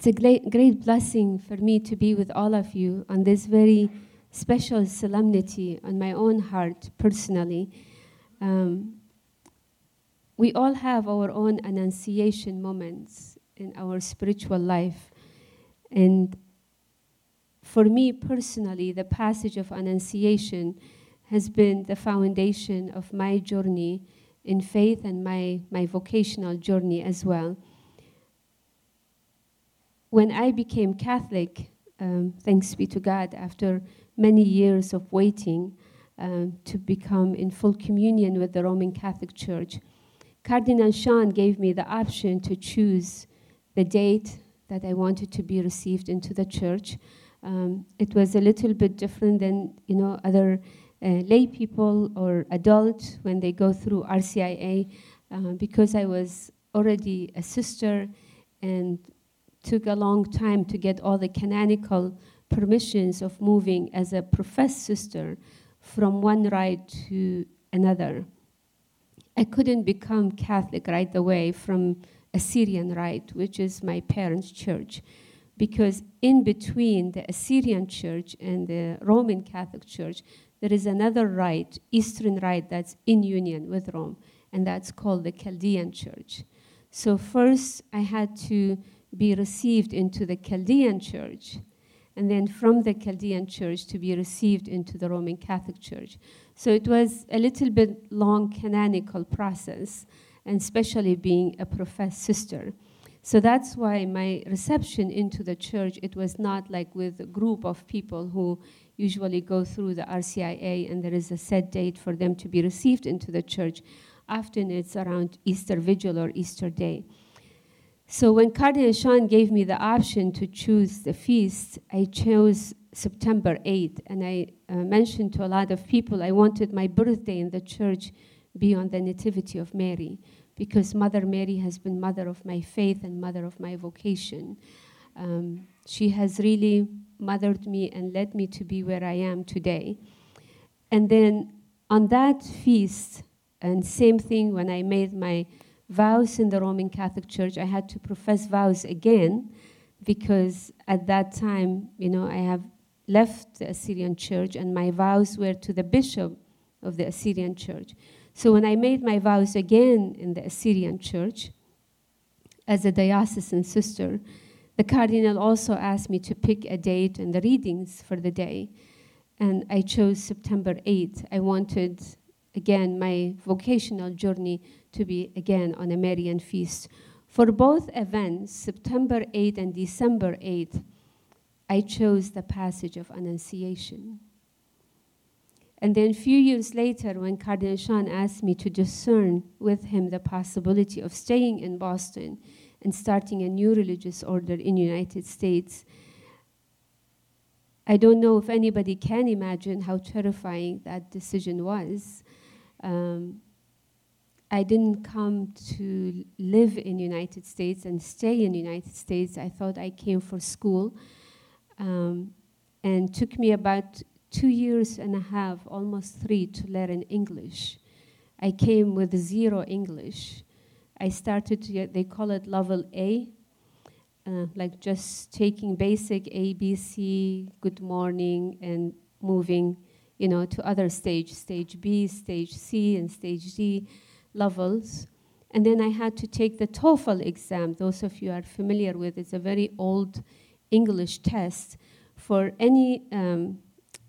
It's a great blessing for me to be with all of you on this very special solemnity on my own heart, personally. We all have our own annunciation moments in our spiritual life. And for me personally, the passage of annunciation has been the foundation of my journey in faith and my vocational journey as well. When I became Catholic, thanks be to God, after many years of waiting to become in full communion with the Roman Catholic Church, Cardinal Sean gave me the option to choose the date that I wanted to be received into the church. It was a little bit different than other lay people or adults when they go through RCIA, because I was already a sister and took a long time to get all the canonical permissions of moving as a professed sister from one rite to another. I couldn't become Catholic right away from Assyrian rite, which is my parents' church, because in between the Assyrian Church and the Roman Catholic Church, there is another rite, Eastern rite, that's in union with Rome, and that's called the Chaldean Church. So first, I had to be received into the Chaldean Church, and then from the Chaldean Church to be received into the Roman Catholic Church. So it was a little bit long canonical process, and especially being a professed sister. So that's why my reception into the church, it was not like with a group of people who usually go through the RCIA and there is a set date for them to be received into the church. Often it's around Easter Vigil or Easter Day. So when Cardinal Sean gave me the option to choose the feast, I chose September 8th, and I mentioned to a lot of people I wanted my birthday in the church be on the Nativity of Mary, because Mother Mary has been mother of my faith and mother of my vocation. She has really mothered me and led me to be where I am today. And then on that feast, and same thing when I made my vows in the Roman Catholic Church, I had to profess vows again, because at that time, I have left the Assyrian Church and my vows were to the bishop of the Assyrian Church. So when I made my vows again in the Assyrian Church as a diocesan sister, the cardinal also asked me to pick a date and the readings for the day. And I chose September 8th. I wanted, again, my vocational journey to be, again, on a Marian feast. For both events, September 8th and December 8th, I chose the passage of Annunciation. And then a few years later, when Cardinal Sean asked me to discern with him the possibility of staying in Boston and starting a new religious order in the United States, I don't know if anybody can imagine how terrifying that decision was. I didn't come to live in the United States and stay in the United States. I thought I came for school, and took me about 2.5 years, almost 3, to learn English. I came with 0 English. I started to get, they call it level A, like just taking basic A, B, C, good morning, and moving, to other stage B, stage C, and stage D levels. And then I had to take the TOEFL exam. Those of you are familiar with it. It's a very old English test for any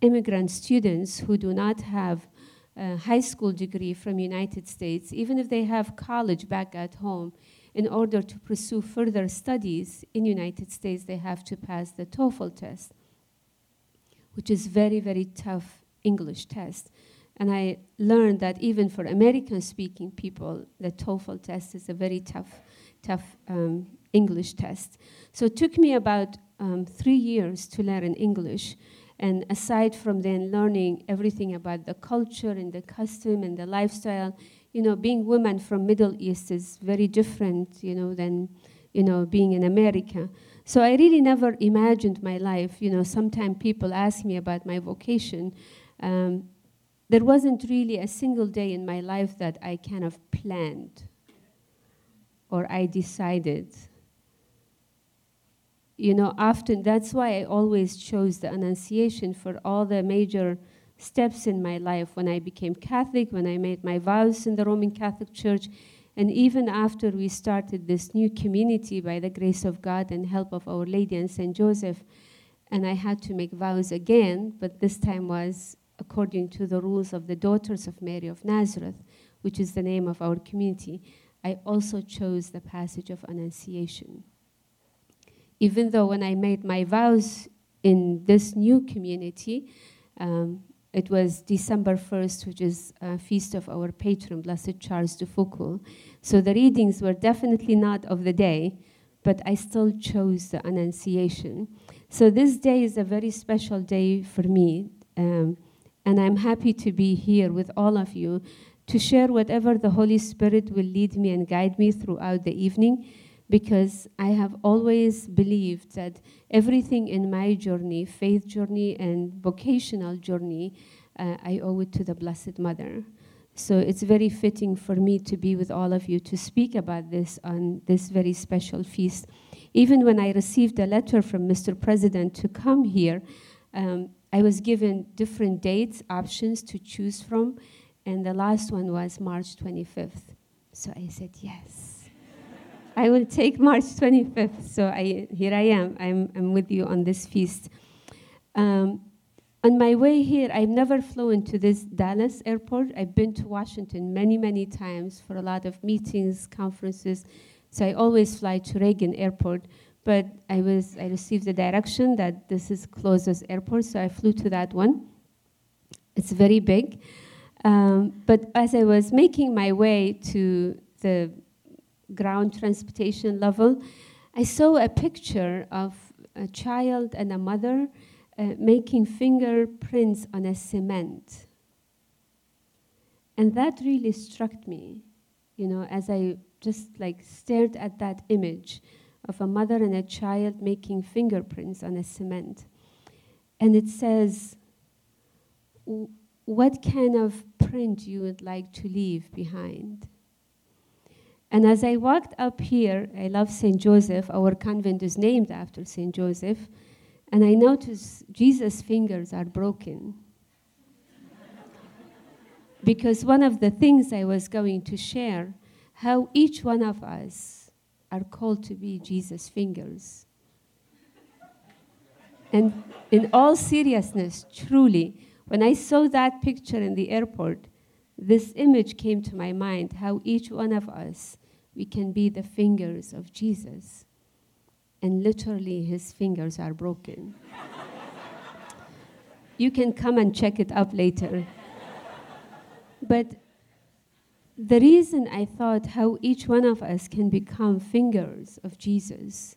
immigrant students who do not have a high school degree from United States, even if they have college back at home, in order to pursue further studies in United States, they have to pass the TOEFL test, which is very, very tough English test. And I learned that even for American-speaking people, the TOEFL test is a very tough English test. So it took me about 3 years to learn English. And aside from then learning everything about the culture and the custom and the lifestyle, being women from Middle East is very different, than, being in America. So I really never imagined my life. Sometimes people ask me about my vocation. There wasn't really a single day in my life that I kind of planned or I decided. you know, often that's why I always chose the Annunciation for all the major steps in my life. When I became Catholic, when I made my vows in the Roman Catholic Church, and even after we started this new community by the grace of God and help of Our Lady and St. Joseph, and I had to make vows again, but this time was according to the rules of the Daughters of Mary of Nazareth, which is the name of our community. I also chose the passage of Annunciation. Even though when I made my vows in this new community, it was December 1st, which is a feast of our patron, Blessed Charles de Foucault. So the readings were definitely not of the day, but I still chose the Annunciation. So this day is a very special day for me, and I'm happy to be here with all of you to share whatever the Holy Spirit will lead me and guide me throughout the evening, because I have always believed that everything in my journey, faith journey and vocational journey, I owe it to the Blessed Mother. So it's very fitting for me to be with all of you to speak about this on this very special feast. Even when I received a letter from Mr. President to come here, I was given different dates, options to choose from, and the last one was March 25th. So I said, yes, I will take March 25th. So here I am, I'm with you on this feast. On my way here, I've never flown to this Dallas airport. I've been to Washington many, many times for a lot of meetings, conferences. So I always fly to Reagan Airport, but I received the direction that this is closest airport, so I flew to that one. It's very big. But as I was making my way to the ground transportation level, I saw a picture of a child and a mother making fingerprints on a cement. And that really struck me, you know, as I just like stared at that image of a mother and a child making fingerprints on a cement. And it says, what kind of print you would like to leave behind? And as I walked up here, I love St. Joseph. Our convent is named after St. Joseph. And I noticed Jesus' fingers are broken. Because one of the things I was going to share, how each one of us are called to be Jesus' fingers. And in all seriousness, truly, when I saw that picture in the airport, this image came to my mind, how each one of us, we can be the fingers of Jesus. And literally, his fingers are broken. You can come and check it up later. But the reason I thought how each one of us can become fingers of Jesus,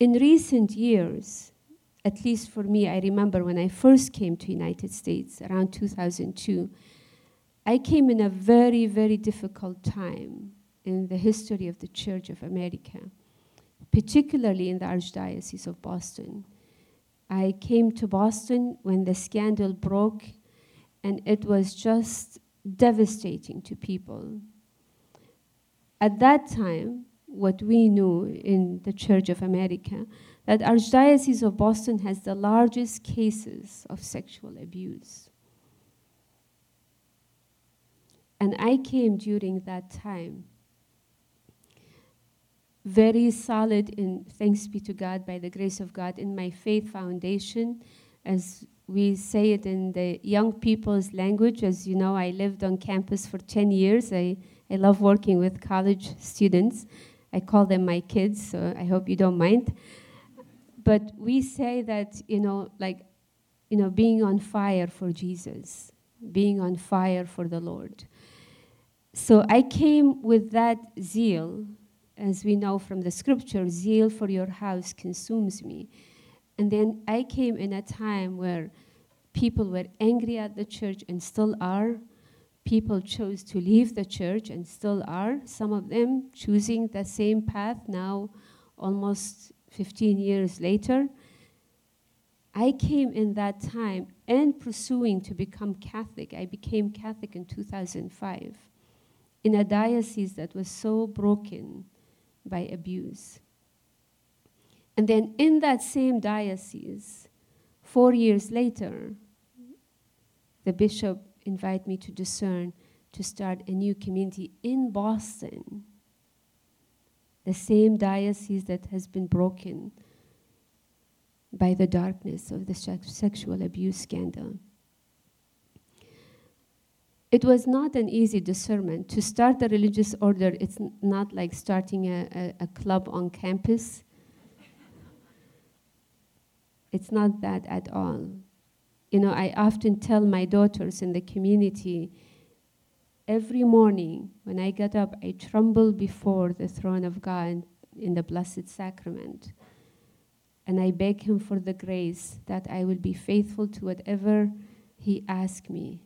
in recent years, at least for me, I remember when I first came to United States around 2002, I came in a very, very difficult time in the history of the Church of America, particularly in the Archdiocese of Boston. I came to Boston when the scandal broke, and it was just devastating to people. At that time, what we knew in the Church of America, that Archdiocese of Boston has the largest cases of sexual abuse. And I came during that time, very solid in, thanks be to God, by the grace of God, in my faith foundation, as we say it in the young people's language. As you know, I lived on campus for 10 years. I love working with college students. I call them my kids, so I hope you don't mind. But we say that, you know, like, you know, being on fire for Jesus, being on fire for the Lord. So I came with that zeal, as we know from the scripture, zeal for your house consumes me. And then I came in a time where people were angry at the church and still are. People chose to leave the church and still are. Some of them choosing the same path now, almost 15 years later. I came in that time and pursuing to become Catholic. I became Catholic in 2005 in a diocese that was so broken by abuse. And then in that same diocese, 4 years later, the bishop invited me to discern to start a new community in Boston, the same diocese that has been broken by the darkness of the sexual abuse scandal. It was not an easy discernment. To start a religious order, it's not like starting a club on campus. It's not that at all. You know, I often tell my daughters in the community, every morning when I get up, I tremble before the throne of God in the Blessed Sacrament. And I beg him for the grace that I will be faithful to whatever he asks me,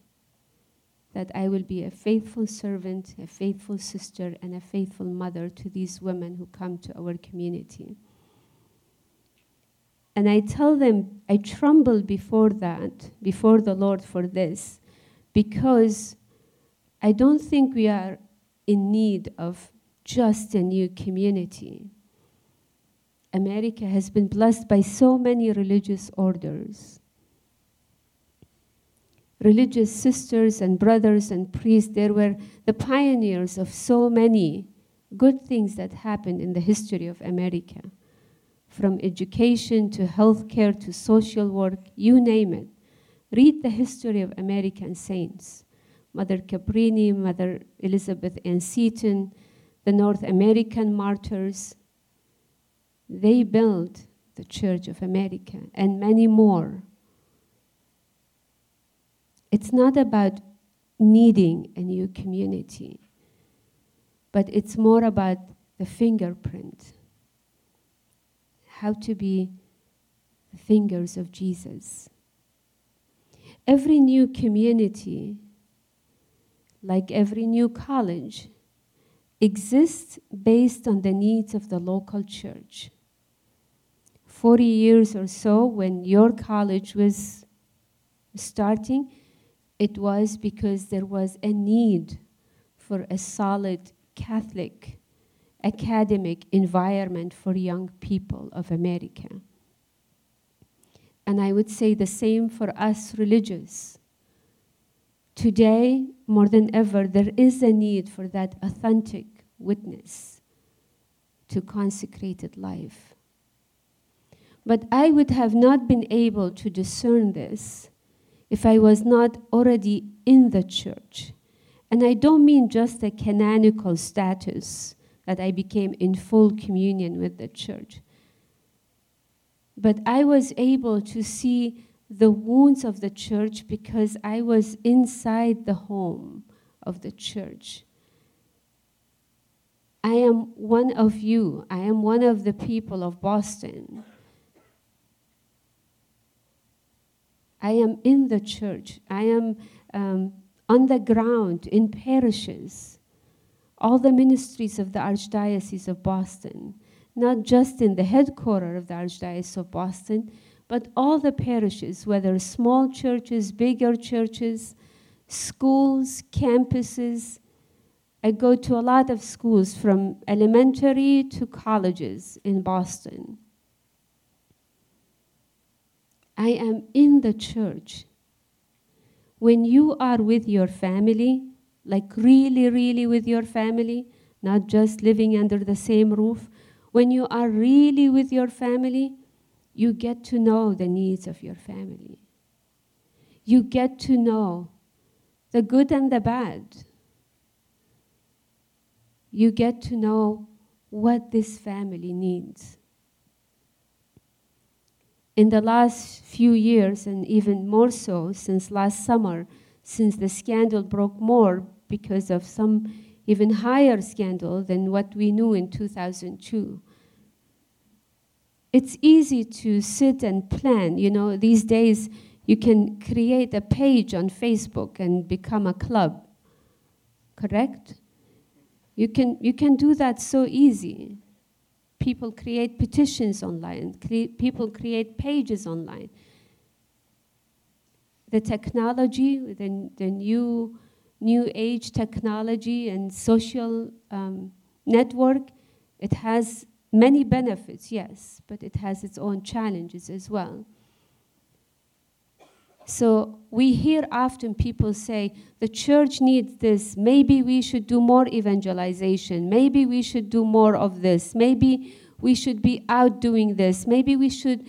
that I will be a faithful servant, a faithful sister, and a faithful mother to these women who come to our community. And I tell them, I tremble before the Lord for this, because I don't think we are in need of just a new community. America has been blessed by so many religious orders. Religious sisters and brothers and priests, they were the pioneers of so many good things that happened in the history of America, from education to healthcare to social work, you name it. Read the history of American saints. Mother Cabrini, Mother Elizabeth Ann Seton, the North American martyrs. They built the Church of America and many more. It's not about needing a new community, but it's more about the fingerprint, how to be the fingers of Jesus. Every new community, like every new college, exists based on the needs of the local church. 40 years or so, when your college was starting, it was because there was a need for a solid Catholic academic environment for young people of America. And I would say the same for us religious. Today, more than ever, there is a need for that authentic witness to consecrated life. But I would have not been able to discern this if I was not already in the church. And I don't mean just a canonical status that I became in full communion with the church. But I was able to see the wounds of the church because I was inside the home of the church. I am one of you. I am one of the people of Boston. I am in the church. I am on the ground in parishes, all the ministries of the Archdiocese of Boston, not just in the headquarters of the Archdiocese of Boston, but all the parishes, whether small churches, bigger churches, schools, campuses. I go to a lot of schools from elementary to colleges in Boston. I am in the church. When you are with your family, like really, really with your family, not just living under the same roof, when you are really with your family, you get to know the needs of your family. You get to know the good and the bad. You get to know what this family needs. In the last few years, and even more so since last summer, since the scandal broke more because of some even higher scandal than what we knew in 2002, it's easy to sit and plan. You know, these days you can create a page on Facebook and become a club, correct? You can do that so easy. People create petitions online. People create pages online. The technology, the new age technology and social network, it has Many benefits, yes, but it has its own challenges as well. So we hear often people say, the church needs this, maybe we should do more evangelization, maybe we should do more of this, maybe we should be out doing this, maybe we should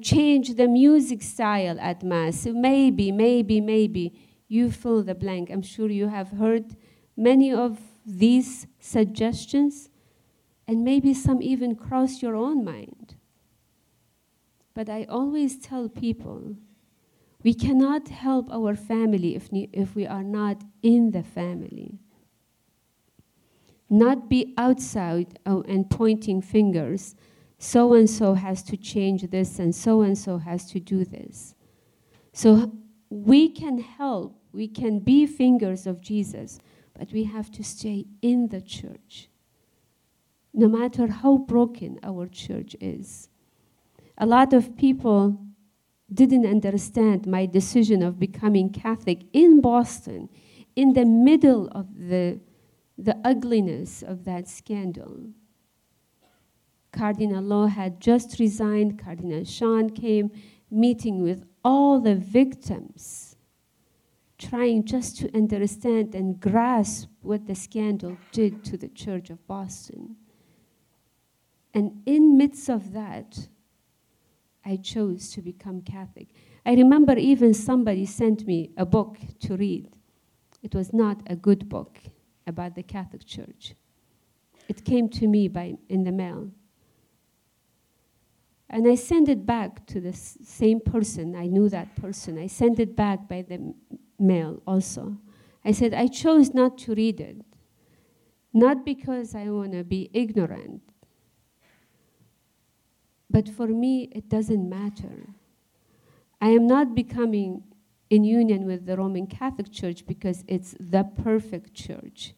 change the music style at Mass, maybe, you fill the blank. I'm sure you have heard many of these suggestions, and maybe some even cross your own mind. But I always tell people, we cannot help our family if we are not in the family. Not be outside and pointing fingers. So-and-so has to change this and so-and-so has to do this. So we can help. We can be fingers of Jesus, but we have to stay in the church, no matter how broken our church is. A lot of people didn't understand my decision of becoming Catholic in Boston, in the middle of the ugliness of that scandal. Cardinal Law had just resigned. Cardinal Sean came, meeting with all the victims, trying just to understand and grasp what the scandal did to the Church of Boston. And in midst of that, I chose to become Catholic. I remember even somebody sent me a book to read. It was not a good book about the Catholic Church. It came to me in the mail. And I sent it back to the same person. I knew that person. I sent it back by the mail also. I said, I chose not to read it, not because I want to be ignorant, but for me, it doesn't matter. I am not becoming in union with the Roman Catholic Church because it's the perfect church.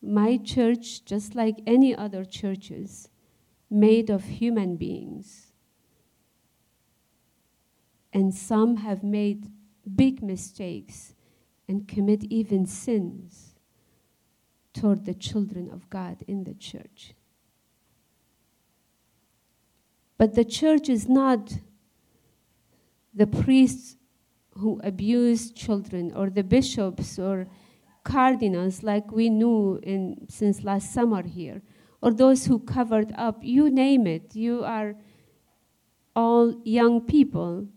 My church, just like any other churches, made of human beings. And some have made big mistakes and commit even sins toward the children of God in the church. But the church is not the priests who abuse children or the bishops or cardinals like we knew since last summer here, or those who covered up, you name it. You are all young people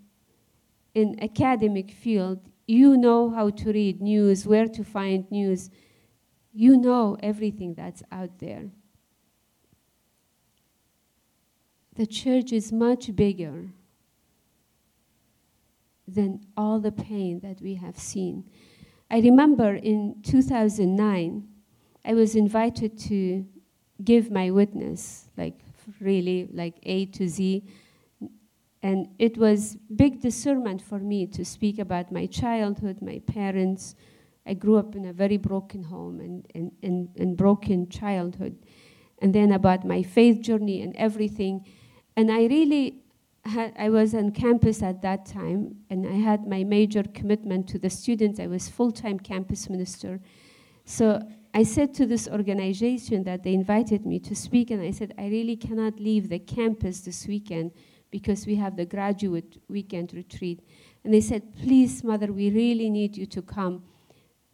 in academic field. You know how to read news, where to find news. You know everything that's out there. The church is much bigger than all the pain that we have seen. I remember in 2009, I was invited to give my witness, really A to Z. And it was big discernment for me to speak about my childhood, my parents. I grew up in a very broken home and broken childhood. And then about my faith journey and everything. And I was on campus at that time, and I had my major commitment to the students. I was full-time campus minister. So I said to this organization that they invited me to speak, and I said, I really cannot leave the campus this weekend because we have the graduate weekend retreat. And they said, please, Mother, we really need you to come.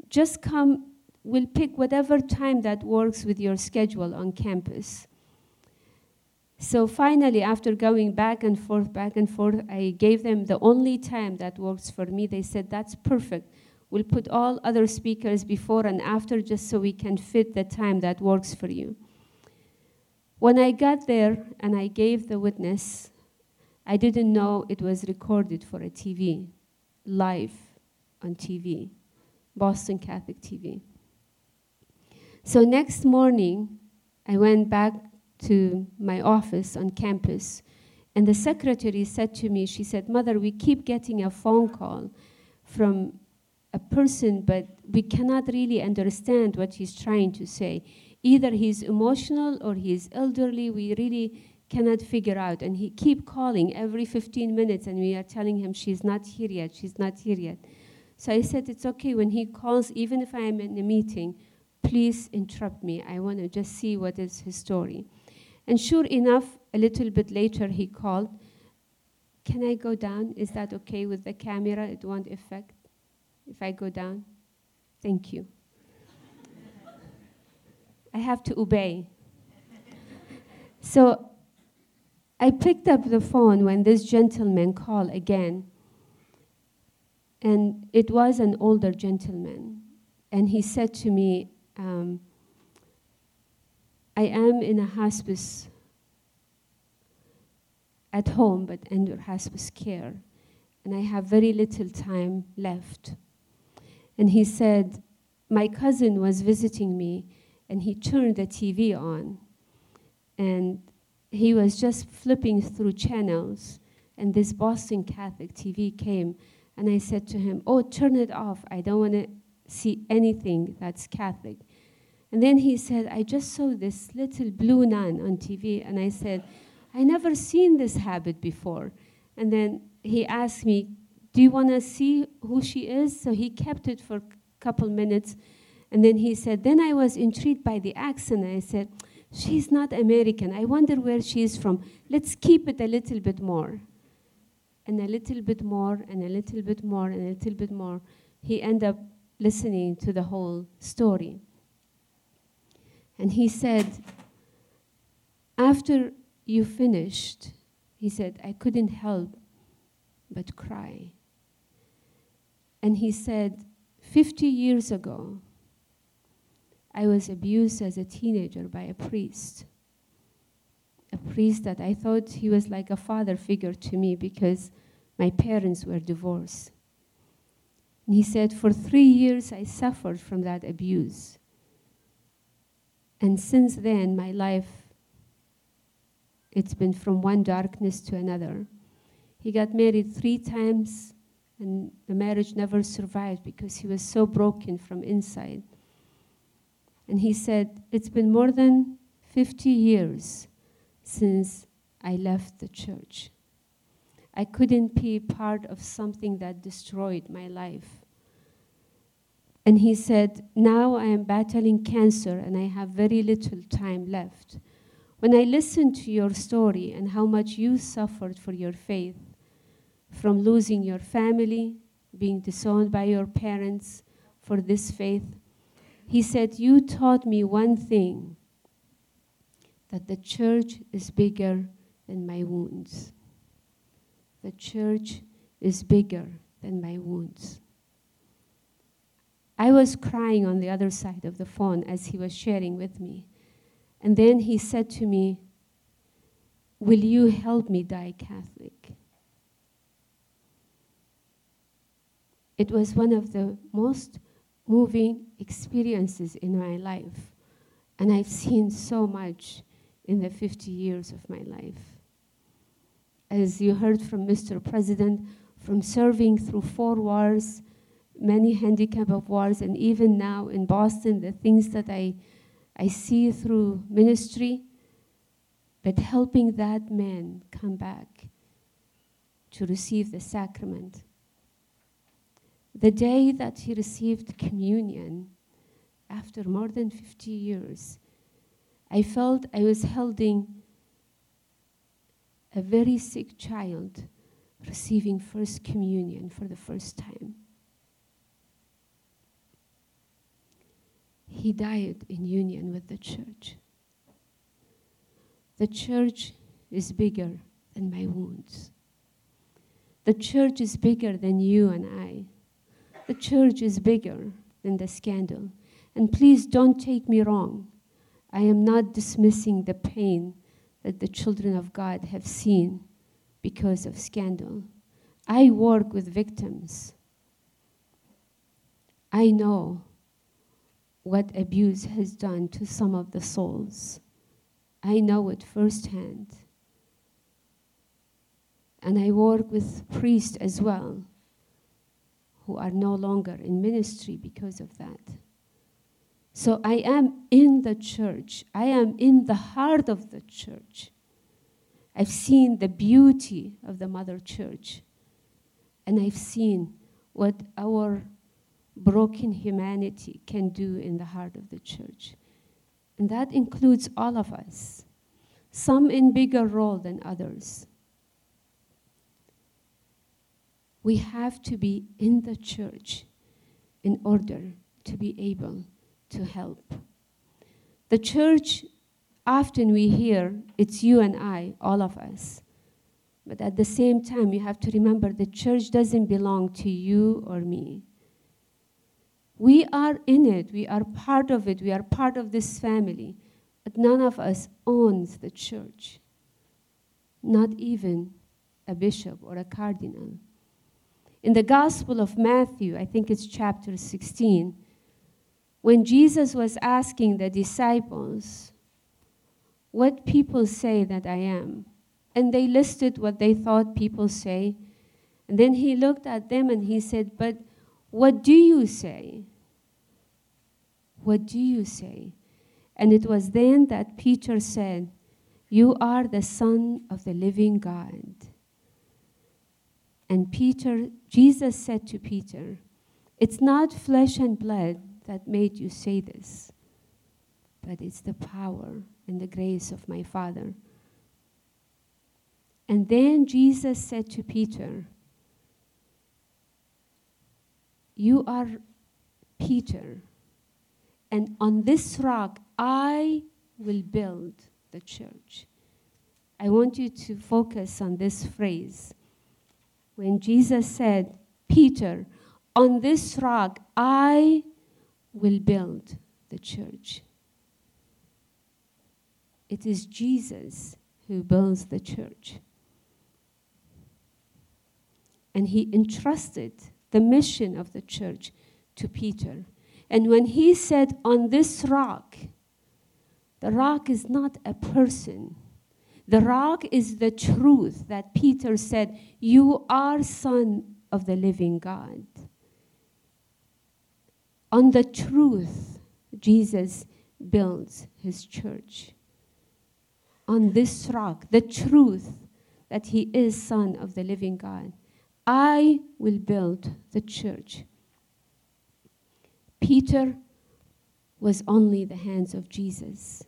Just come. We'll pick whatever time that works with your schedule on campus. So finally, after going back and forth, I gave them the only time that works for me. They said, that's perfect. We'll put all other speakers before and after just so we can fit the time that works for you. When I got there and I gave the witness, I didn't know it was recorded for a TV, live on TV, Boston Catholic TV. So next morning, I went back to my office on campus, and the secretary said to me, she said, Mother, we keep getting a phone call from a person, but we cannot really understand what he's trying to say. Either he's emotional or he's elderly, we really cannot figure out. And he keep calling every 15 minutes, and we are telling him, she's not here yet. So I said, it's okay, when he calls, even if I am in a meeting, please interrupt me. I want to just see what is his story. And sure enough, a little bit later, he called, can I go down? Is that okay with the camera? It won't affect if I go down? Thank you. I have to obey. So I picked up the phone when this gentleman called again. And it was an older gentleman. And he said to me, I am in a hospice at home, but under hospice care. And I have very little time left. And he said, my cousin was visiting me, and he turned the TV on. And he was just flipping through channels, and this Boston Catholic TV came. And I said to him, oh, turn it off. I don't want to see anything that's Catholic. And then he said, I just saw this little blue nun on TV. And I said, I never seen this habit before. And then he asked me, do you want to see who she is? So he kept it for a couple minutes. And then he said, then I was intrigued by the accent. I said, she's not American. I wonder where she is from. Let's keep it a little bit more. And a little bit more, and a little bit more, and a little bit more. He ended up listening to the whole story. And he said, after you finished, he said, I couldn't help but cry. And he said, 50 years ago, I was abused as a teenager by a priest that I thought he was like a father figure to me because my parents were divorced. And he said, for 3 years, I suffered from that abuse. And since then, my life, it's been from one darkness to another. He got married 3 times, and the marriage never survived because he was so broken from inside. And he said, it's been more than 50 years since I left the church. I couldn't be part of something that destroyed my life. And he said, now I am battling cancer and I have very little time left. When I listened to your story and how much you suffered for your faith, from losing your family, being disowned by your parents for this faith, he said, you taught me one thing, that the church is bigger than my wounds. The church is bigger than my wounds. I was crying on the other side of the phone as he was sharing with me. And then he said to me, will you help me die Catholic? It was one of the most moving experiences in my life. And I've seen so much in the 50 years of my life. As you heard from Mr. President, from serving through 4 wars, many handicap of wars, and even now in Boston, the things that I see through ministry, but helping that man come back to receive the sacrament. The day that he received communion, after more than 50 years, I felt I was holding a very sick child receiving First Communion for the first time. He died in union with the church. The church is bigger than my wounds. The church is bigger than you and I. The church is bigger than the scandal. And please don't take me wrong. I am not dismissing the pain that the children of God have seen because of scandal. I work with victims. I know what abuse has done to some of the souls. I know it firsthand. And I work with priests as well who are no longer in ministry because of that. So I am in the church. I am in the heart of the church. I've seen the beauty of the Mother Church. And I've seen what our broken humanity can do in the heart of the church. And that includes all of us, some in bigger role than others. We have to be in the church in order to be able to help. The church, often we hear, it's you and I, all of us. But at the same time, you have to remember the church doesn't belong to you or me. We are in it. We are part of it. We are part of this family. But none of us owns the church, not even a bishop or a cardinal. In the Gospel of Matthew, I think it's chapter 16, when Jesus was asking the disciples, "What people say that I am?" And they listed what they thought people say. And then he looked at them and he said, "But what do you say? What do you say?" And it was then that Peter said, "You are the Son of the living God." And Jesus said to Peter, "It's not flesh and blood that made you say this, but it's the power and the grace of my Father." And then Jesus said to Peter, "You are Peter, and on this rock I will build the church." I want you to focus on this phrase. When Jesus said, "Peter, on this rock I will build the church," it is Jesus who builds the church. And he entrusted the mission of the church to Peter. And when he said, "On this rock," the rock is not a person. The rock is the truth that Peter said, "You are Son of the living God." On the truth, Jesus builds his church. On this rock, the truth that he is Son of the living God, I will build the church. Peter was only the hands of Jesus,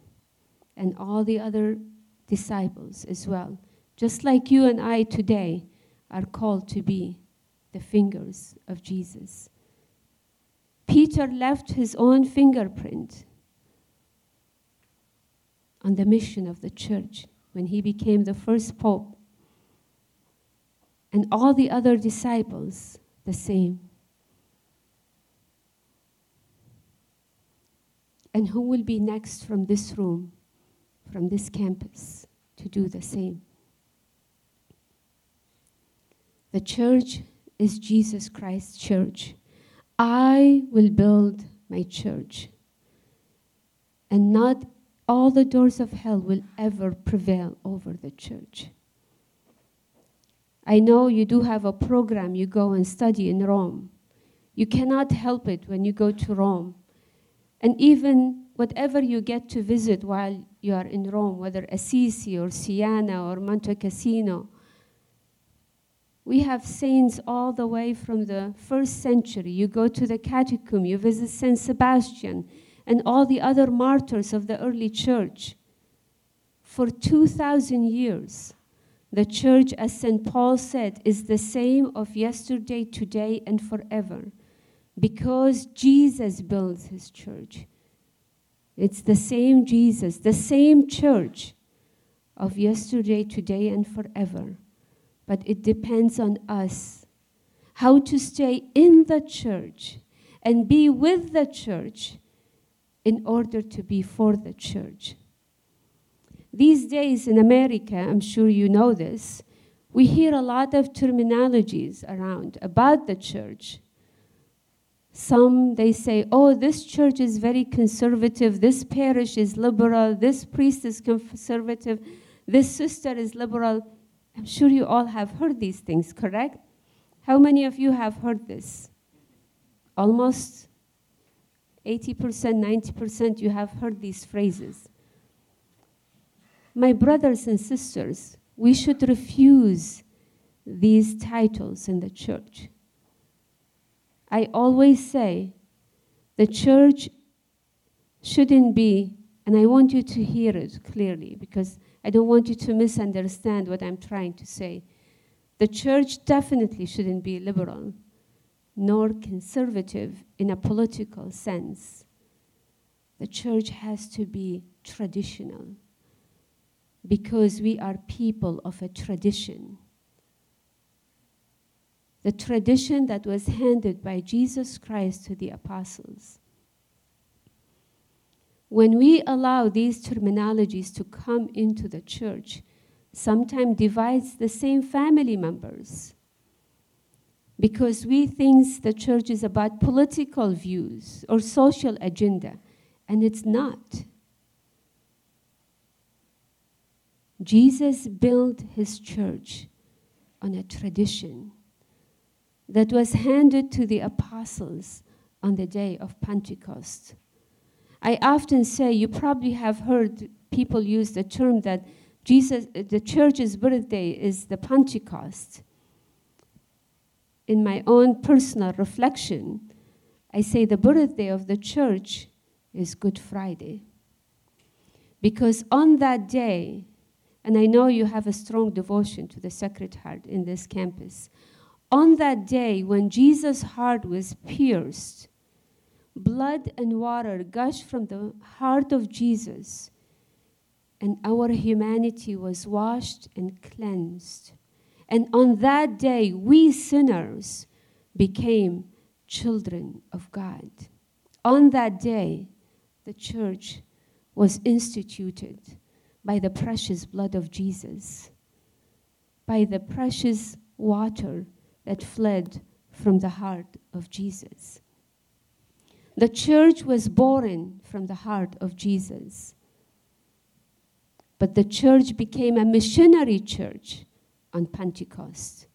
and all the other disciples as well. Just like you and I today are called to be the fingers of Jesus. Peter left his own fingerprint on the mission of the church when he became the first pope. And all the other disciples, the same. And who will be next from this room, from this campus, to do the same? The church is Jesus Christ's church. I will build my church. And not all the doors of hell will ever prevail over the church. I know you do have a program you go and study in Rome. You cannot help it when you go to Rome. And even whatever you get to visit while you are in Rome, whether Assisi or Siena or Monte Cassino, we have saints all the way from the 1st century. You go to the catacomb, you visit St. Sebastian and all the other martyrs of the early church. For 2,000 years, the church, as St. Paul said, is the same of yesterday, today, and forever, because Jesus builds his church. It's the same Jesus, the same church of yesterday, today, and forever. But it depends on us how to stay in the church and be with the church in order to be for the church. These days in America, I'm sure you know this, we hear a lot of terminologies around about the church. Some, they say, "Oh, this church is very conservative, this parish is liberal, this priest is conservative, this sister is liberal." I'm sure you all have heard these things, correct? How many of you have heard this? Almost 80%, 90% you have heard these phrases. My brothers and sisters, we should refuse these titles in the church. I always say the church shouldn't be, and I want you to hear it clearly because I don't want you to misunderstand what I'm trying to say. The church definitely shouldn't be liberal nor conservative in a political sense. The church has to be traditional because we are people of a tradition. The tradition that was handed by Jesus Christ to the apostles. When we allow these terminologies to come into the church, sometimes divides the same family members because we think the church is about political views or social agenda, and it's not. Jesus built his church on a tradition that was handed to the apostles on the day of Pentecost. I often say, you probably have heard people use the term that Jesus, the church's birthday is the Pentecost. In my own personal reflection, I say the birthday of the church is Good Friday. Because on that day, and I know you have a strong devotion to the Sacred Heart in this campus, on that day when Jesus' heart was pierced, blood and water gushed from the heart of Jesus, and our humanity was washed and cleansed. And on that day, we sinners became children of God. On that day, the church was instituted by the precious blood of Jesus, by the precious water that fled from the heart of Jesus. The church was born from the heart of Jesus. But the church became a missionary church on Pentecost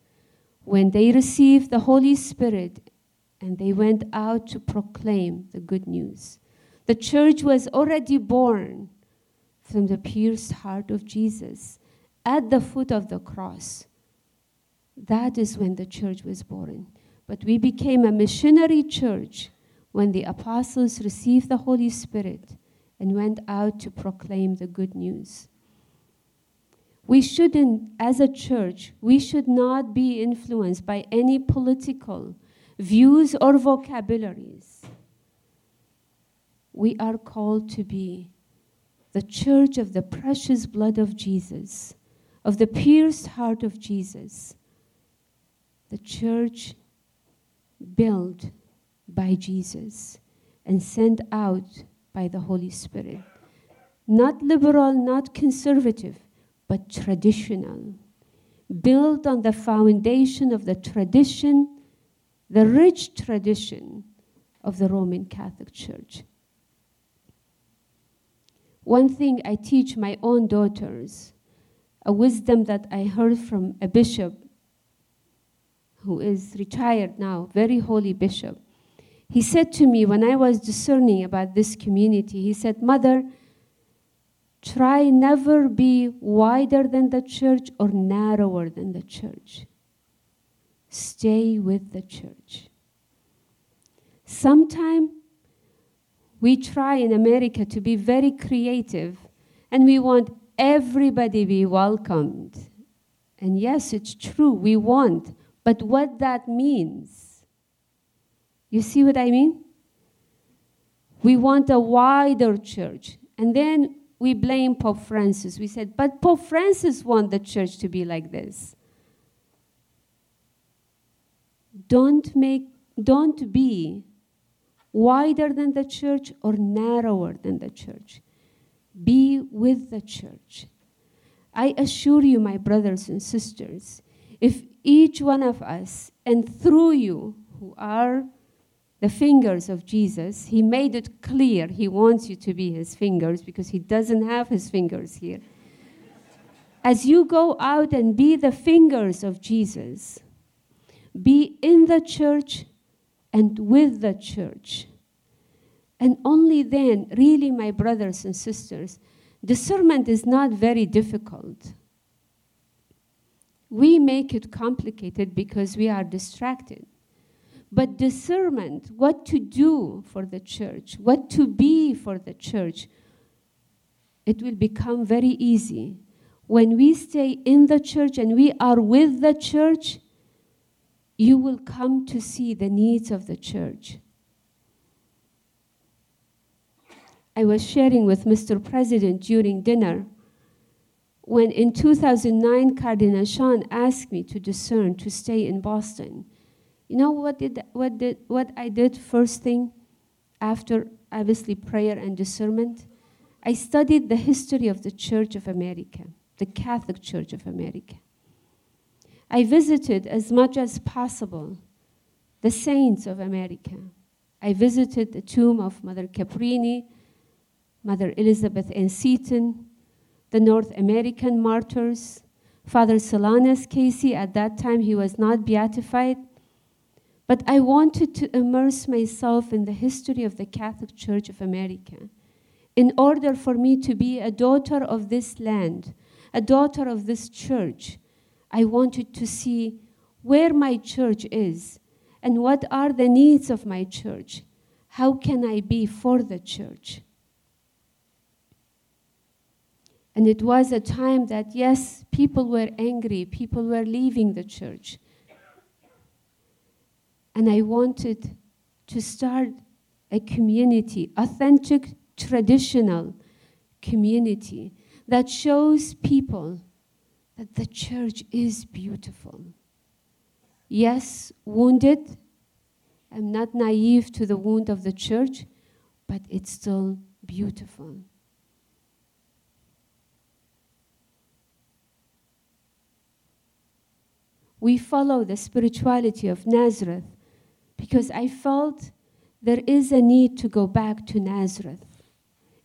when they received the Holy Spirit and they went out to proclaim the good news. The church was already born from the pierced heart of Jesus at the foot of the cross. That is when the church was born. But we became a missionary church when the apostles received the Holy Spirit and went out to proclaim the good news. We shouldn't, as a church, we should not be influenced by any political views or vocabularies. We are called to be the church of the precious blood of Jesus, of the pierced heart of Jesus, the church built by Jesus and sent out by the Holy Spirit. Not liberal, not conservative, but traditional. Built on the foundation of the tradition, the rich tradition of the Roman Catholic Church. One thing I teach my own daughters, a wisdom that I heard from a bishop who is retired now, very holy bishop. He said to me when I was discerning about this community, he said, "Mother, try never be wider than the church or narrower than the church. Stay with the church." Sometimes we try in America to be very creative and we want everybody to be welcomed. And yes, it's true, we want, but what that means. You see what I mean? We want a wider church. And then we blame Pope Francis. We said, but Pope Francis wants the church to be like this. Don't be wider than the church or narrower than the church. Be with the church. I assure you, my brothers and sisters, if each one of us, and through you who are the fingers of Jesus, he made it clear he wants you to be his fingers because he doesn't have his fingers here. As you go out and be the fingers of Jesus, be in the church and with the church. And only then, really, my brothers and sisters, discernment is not very difficult. We make it complicated because we are distracted. But discernment, what to do for the church, what to be for the church, it will become very easy. When we stay in the church and we are with the church, you will come to see the needs of the church. I was sharing with Mr. President during dinner when in 2009 Cardinal Sean asked me to discern to stay in Boston. You know what I did first thing after obviously prayer and discernment? I studied the history of the Church of America, the Catholic Church of America. I visited as much as possible the saints of America. I visited the tomb of Mother Caprini, Mother Elizabeth Ann Seton, the North American martyrs, Father Solanus Casey. At that time he was not beatified, but I wanted to immerse myself in the history of the Catholic Church of America in order for me to be a daughter of this land, a daughter of this church. I wanted to see where my church is and what are the needs of my church. How can I be for the church? And it was a time that, yes, people were angry, people were leaving the church. And I wanted to start a community, authentic, traditional community that shows people that the church is beautiful. Yes, wounded. I'm not naive to the wound of the church, but it's still beautiful. We follow the spirituality of Nazareth because I felt there is a need to go back to Nazareth.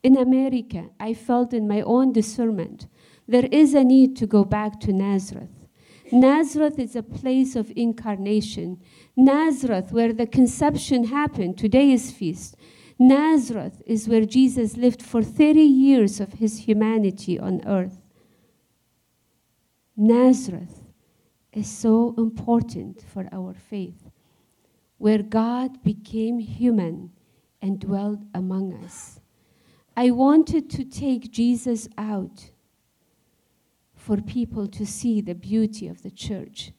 In America, I felt in my own discernment, there is a need to go back to Nazareth. Nazareth is a place of incarnation. Nazareth, where the conception happened, today is feast. Nazareth is where Jesus lived for 30 years of his humanity on earth. Nazareth is so important for our faith, where God became human and dwelt among us. I wanted to take Jesus out for people to see the beauty of the church.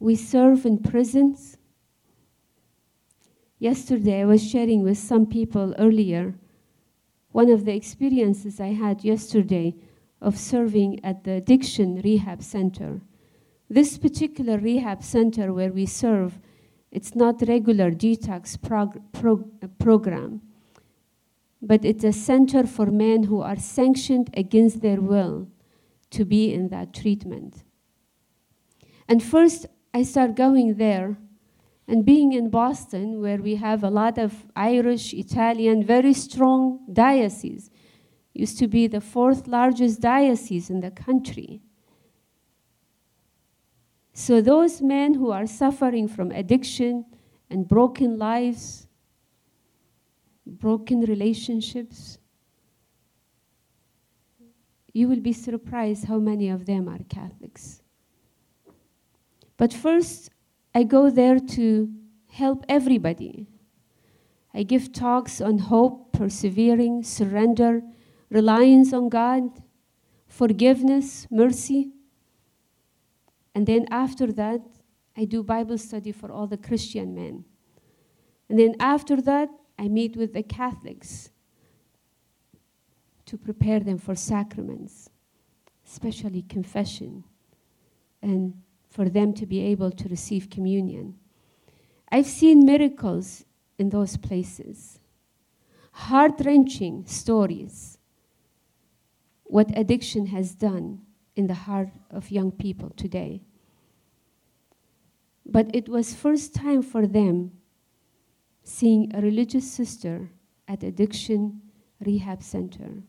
We serve in prisons. Yesterday, I was sharing with some people earlier one of the experiences I had yesterday of serving at the addiction rehab center. This particular rehab center where we serve, it's not regular detox program, but it's a center for men who are sanctioned against their will to be in that treatment. And first, I start going there, and being in Boston, where we have a lot of Irish, Italian, very strong diocese, used to be the 4th largest diocese in the country. So those men who are suffering from addiction and broken lives, broken relationships, you will be surprised how many of them are Catholics. But first, I go there to help everybody. I give talks on hope, persevering, surrender, reliance on God, forgiveness, mercy. And then after that, I do Bible study for all the Christian men. And then after that, I meet with the Catholics to prepare them for sacraments, especially confession, and for them to be able to receive communion. I've seen miracles in those places, heart-wrenching stories, what addiction has done in the heart of young people today. But it was first time for them seeing a religious sister at addiction rehab center.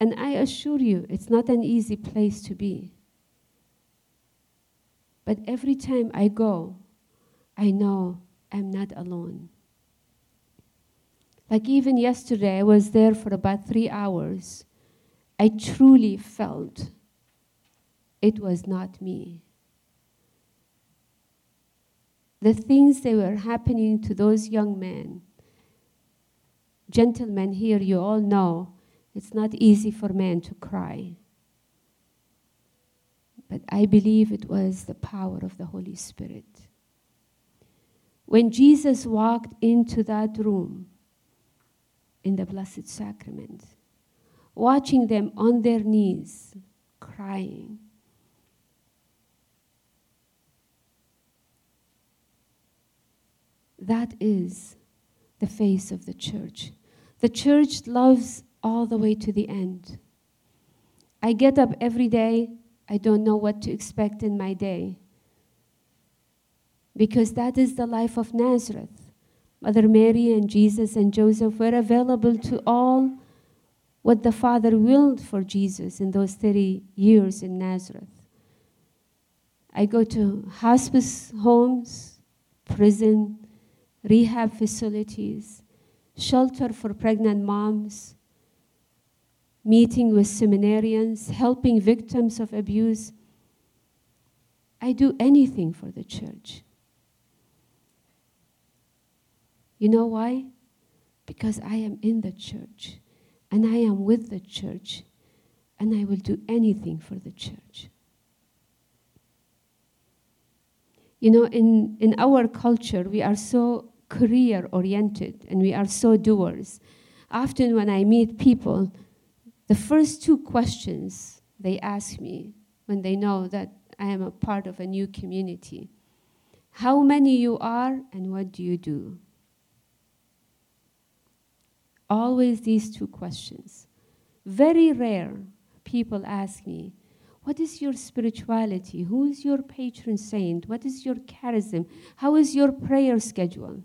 And I assure you, it's not an easy place to be. But every time I go, I know I'm not alone. Like even yesterday, I was there for about 3 hours. I truly felt It was not me. The things that were happening to those young men, gentlemen here, you all know, it's not easy for men to cry. But I believe it was the power of the Holy Spirit. When Jesus walked into that room in the Blessed Sacrament, watching them on their knees, crying, that is the face of the church. The church loves all the way to the end. I get up every day. I don't know what to expect in my day, because that is the life of Nazareth. Mother Mary and Jesus and Joseph were available to all what the Father willed for Jesus in those 30 years in Nazareth. I go to hospice homes, prison, rehab facilities, shelter for pregnant moms, meeting with seminarians, helping victims of abuse. I do anything for the church. You know why? Because I am in the church, and I am with the church, and I will do anything for the church. You know, in our culture, we are so career-oriented, and we are so doers. Often when I meet people, the first two questions they ask me when they know that I am a part of a new community: how many you are and what do you do? Always these two questions. Very rare people ask me, what is your spirituality? Who is your patron saint? What is your charism? How is your prayer schedule?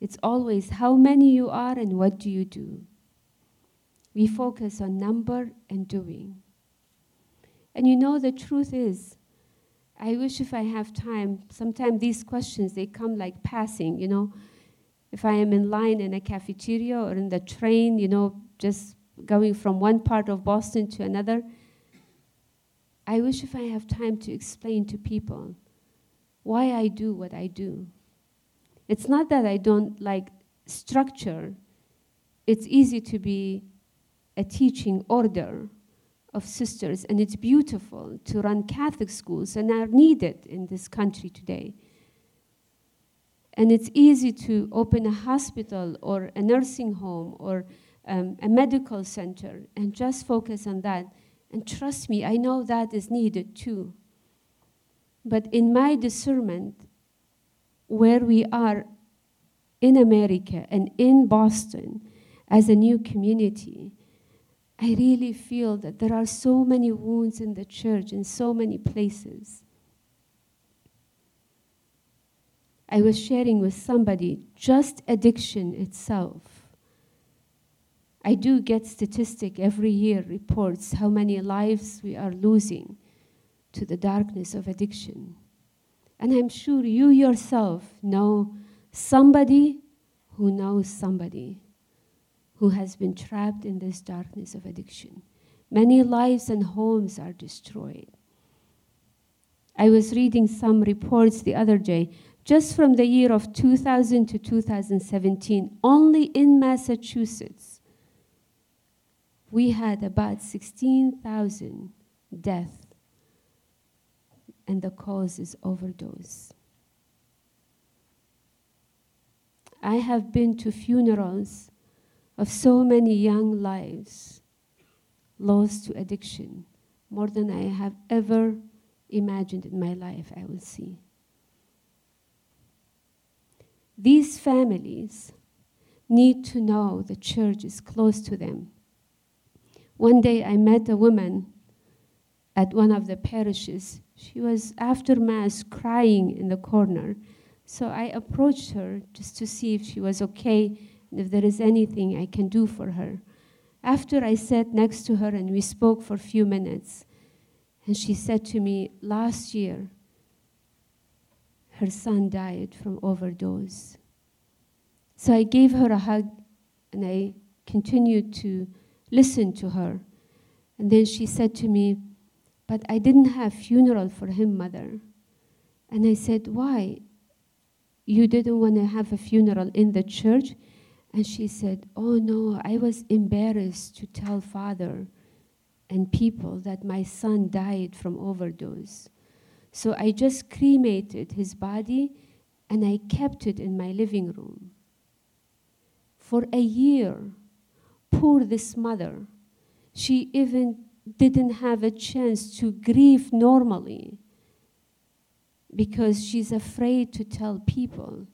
It's always how many you are and what do you do. We focus on number and doing. And you know, the truth is, I wish if I have time, sometimes these questions, they come like passing, you know. If I am in line in a cafeteria or in the train, you know, just going from one part of Boston to another, I wish if I have time to explain to people why I do what I do. It's not that I don't like structure. It's easy to be a teaching order of sisters, and it's beautiful to run Catholic schools and are needed in this country today. And it's easy to open a hospital or a nursing home or a medical center and just focus on that. And trust me, I know that is needed too. But in my discernment, where we are in America and in Boston as a new community, I really feel that there are so many wounds in the church in so many places. I was sharing with somebody just addiction itself. I do get statistic every year, reports how many lives we are losing to the darkness of addiction. And I'm sure you yourself know somebody who knows somebody who has been trapped in this darkness of addiction. Many lives and homes are destroyed. I was reading some reports the other day, just from the year of 2000 to 2017, only in Massachusetts, we had about 16,000 deaths, and the cause is overdose. I have been to funerals of so many young lives lost to addiction, more than I have ever imagined in my life I will see. These families need to know the church is close to them. One day I met a woman at one of the parishes. She was after Mass crying in the corner. So I approached her just to see if she was okay, if there is anything I can do for her. After I sat next to her and we spoke for a few minutes, and she said to me, last year, her son died from overdose. So I gave her a hug, and I continued to listen to her. And then she said to me, but I didn't have funeral for him, Mother. And I said, why? You didn't want to have a funeral in the church? And she said, oh no, I was embarrassed to tell Father and people that my son died from overdose. So I just cremated his body and I kept it in my living room. For a year, poor this mother, she even didn't have a chance to grieve normally because she's afraid to tell people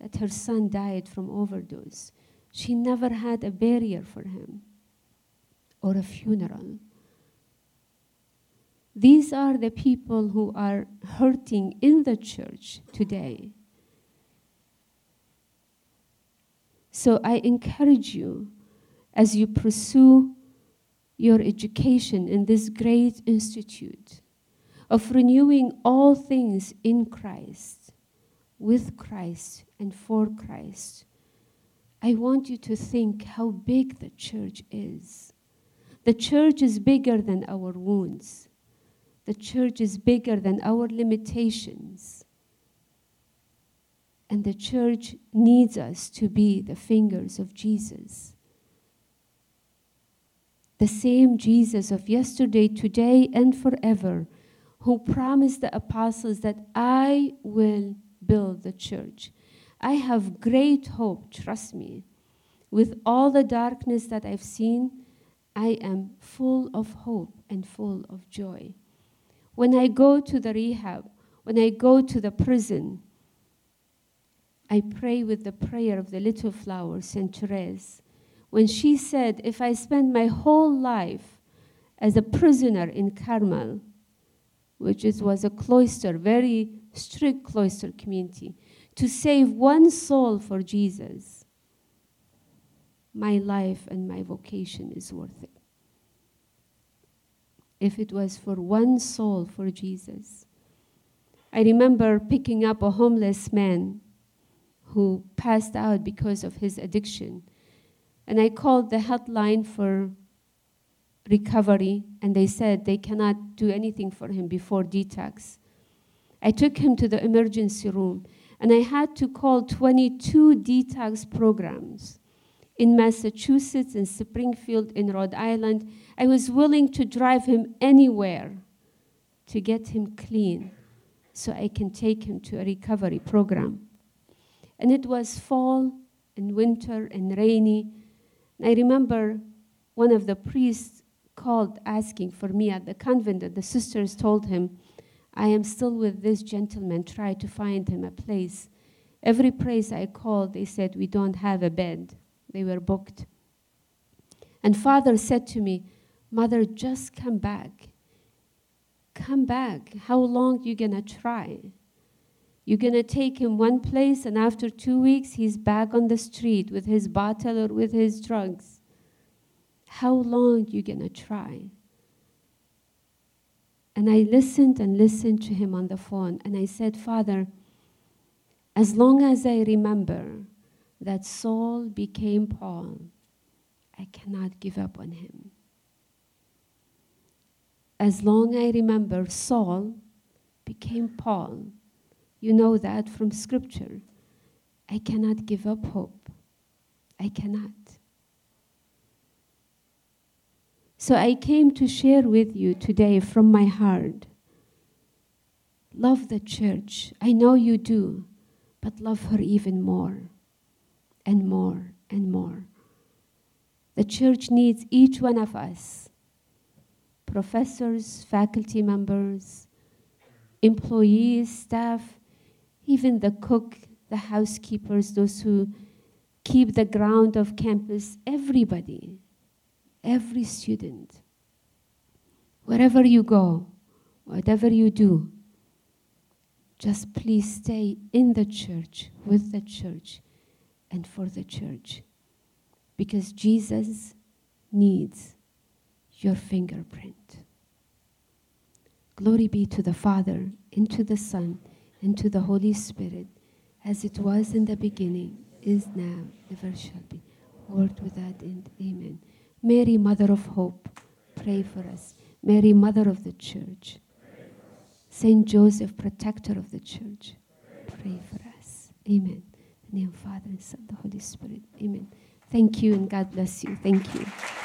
that her son died from overdose. She never had a burial for him or a funeral. These are the people who are hurting in the church today. So I encourage you, as you pursue your education in this great institute of renewing all things in Christ, with Christ and for Christ, I want you to think how big the church is. The church is bigger than our wounds. The church is bigger than our limitations. And the church needs us to be the fingers of Jesus. The same Jesus of yesterday, today, and forever, who promised the apostles that I will build the church. I have great hope, trust me. With all the darkness that I've seen, I am full of hope and full of joy. When I go to the rehab, when I go to the prison, I pray with the prayer of the little flower, St. Therese, when she said, if I spend my whole life as a prisoner in Carmel, which was a cloister, very strict cloister community, to save one soul for Jesus, my life and my vocation is worth it. If it was for one soul for Jesus. I remember picking up a homeless man who passed out because of his addiction. And I called the hotline for recovery, and they said they cannot do anything for him before detox. I took him to the emergency room, and I had to call 22 detox programs in Massachusetts, in Springfield, in Rhode Island. I was willing to drive him anywhere to get him clean so I can take him to a recovery program. And it was fall and winter and rainy. And I remember one of the priests called asking for me at the convent, and the sisters told him, I am still with this gentleman, try to find him a place. Every place I called, they said, we don't have a bed. They were booked. And Father said to me, Mother, just come back. Come back. How long you gonna try? You're going to take him one place, and after 2 weeks, he's back on the street with his bottle or with his drugs. How long you going to try? And I listened and listened to him on the phone, and I said, Father, as long as I remember that Saul became Paul, I cannot give up on him. As long I remember Saul became Paul, you know that from Scripture. I cannot give up hope. I cannot. So I came to share with you today from my heart. Love the church. I know you do, but love her even more and more and more. The church needs each one of us, professors, faculty members, employees, staff, even the cook, the housekeepers, those who keep the ground of campus, everybody, every student. Wherever you go, whatever you do, just please stay in the church, with the church, and for the church. Because Jesus needs your fingerprint. Glory be to the Father, and to the Son, and to the Holy Spirit, as it was in the beginning, is now, ever shall be, world without end. Amen. Mary, Mother of Hope, pray for us. Mary, Mother of the Church. St. Joseph, Protector of the Church. Pray for us. Amen. In the name of the Father, and Son, and the Holy Spirit. Amen. Thank you, and God bless you. Thank you.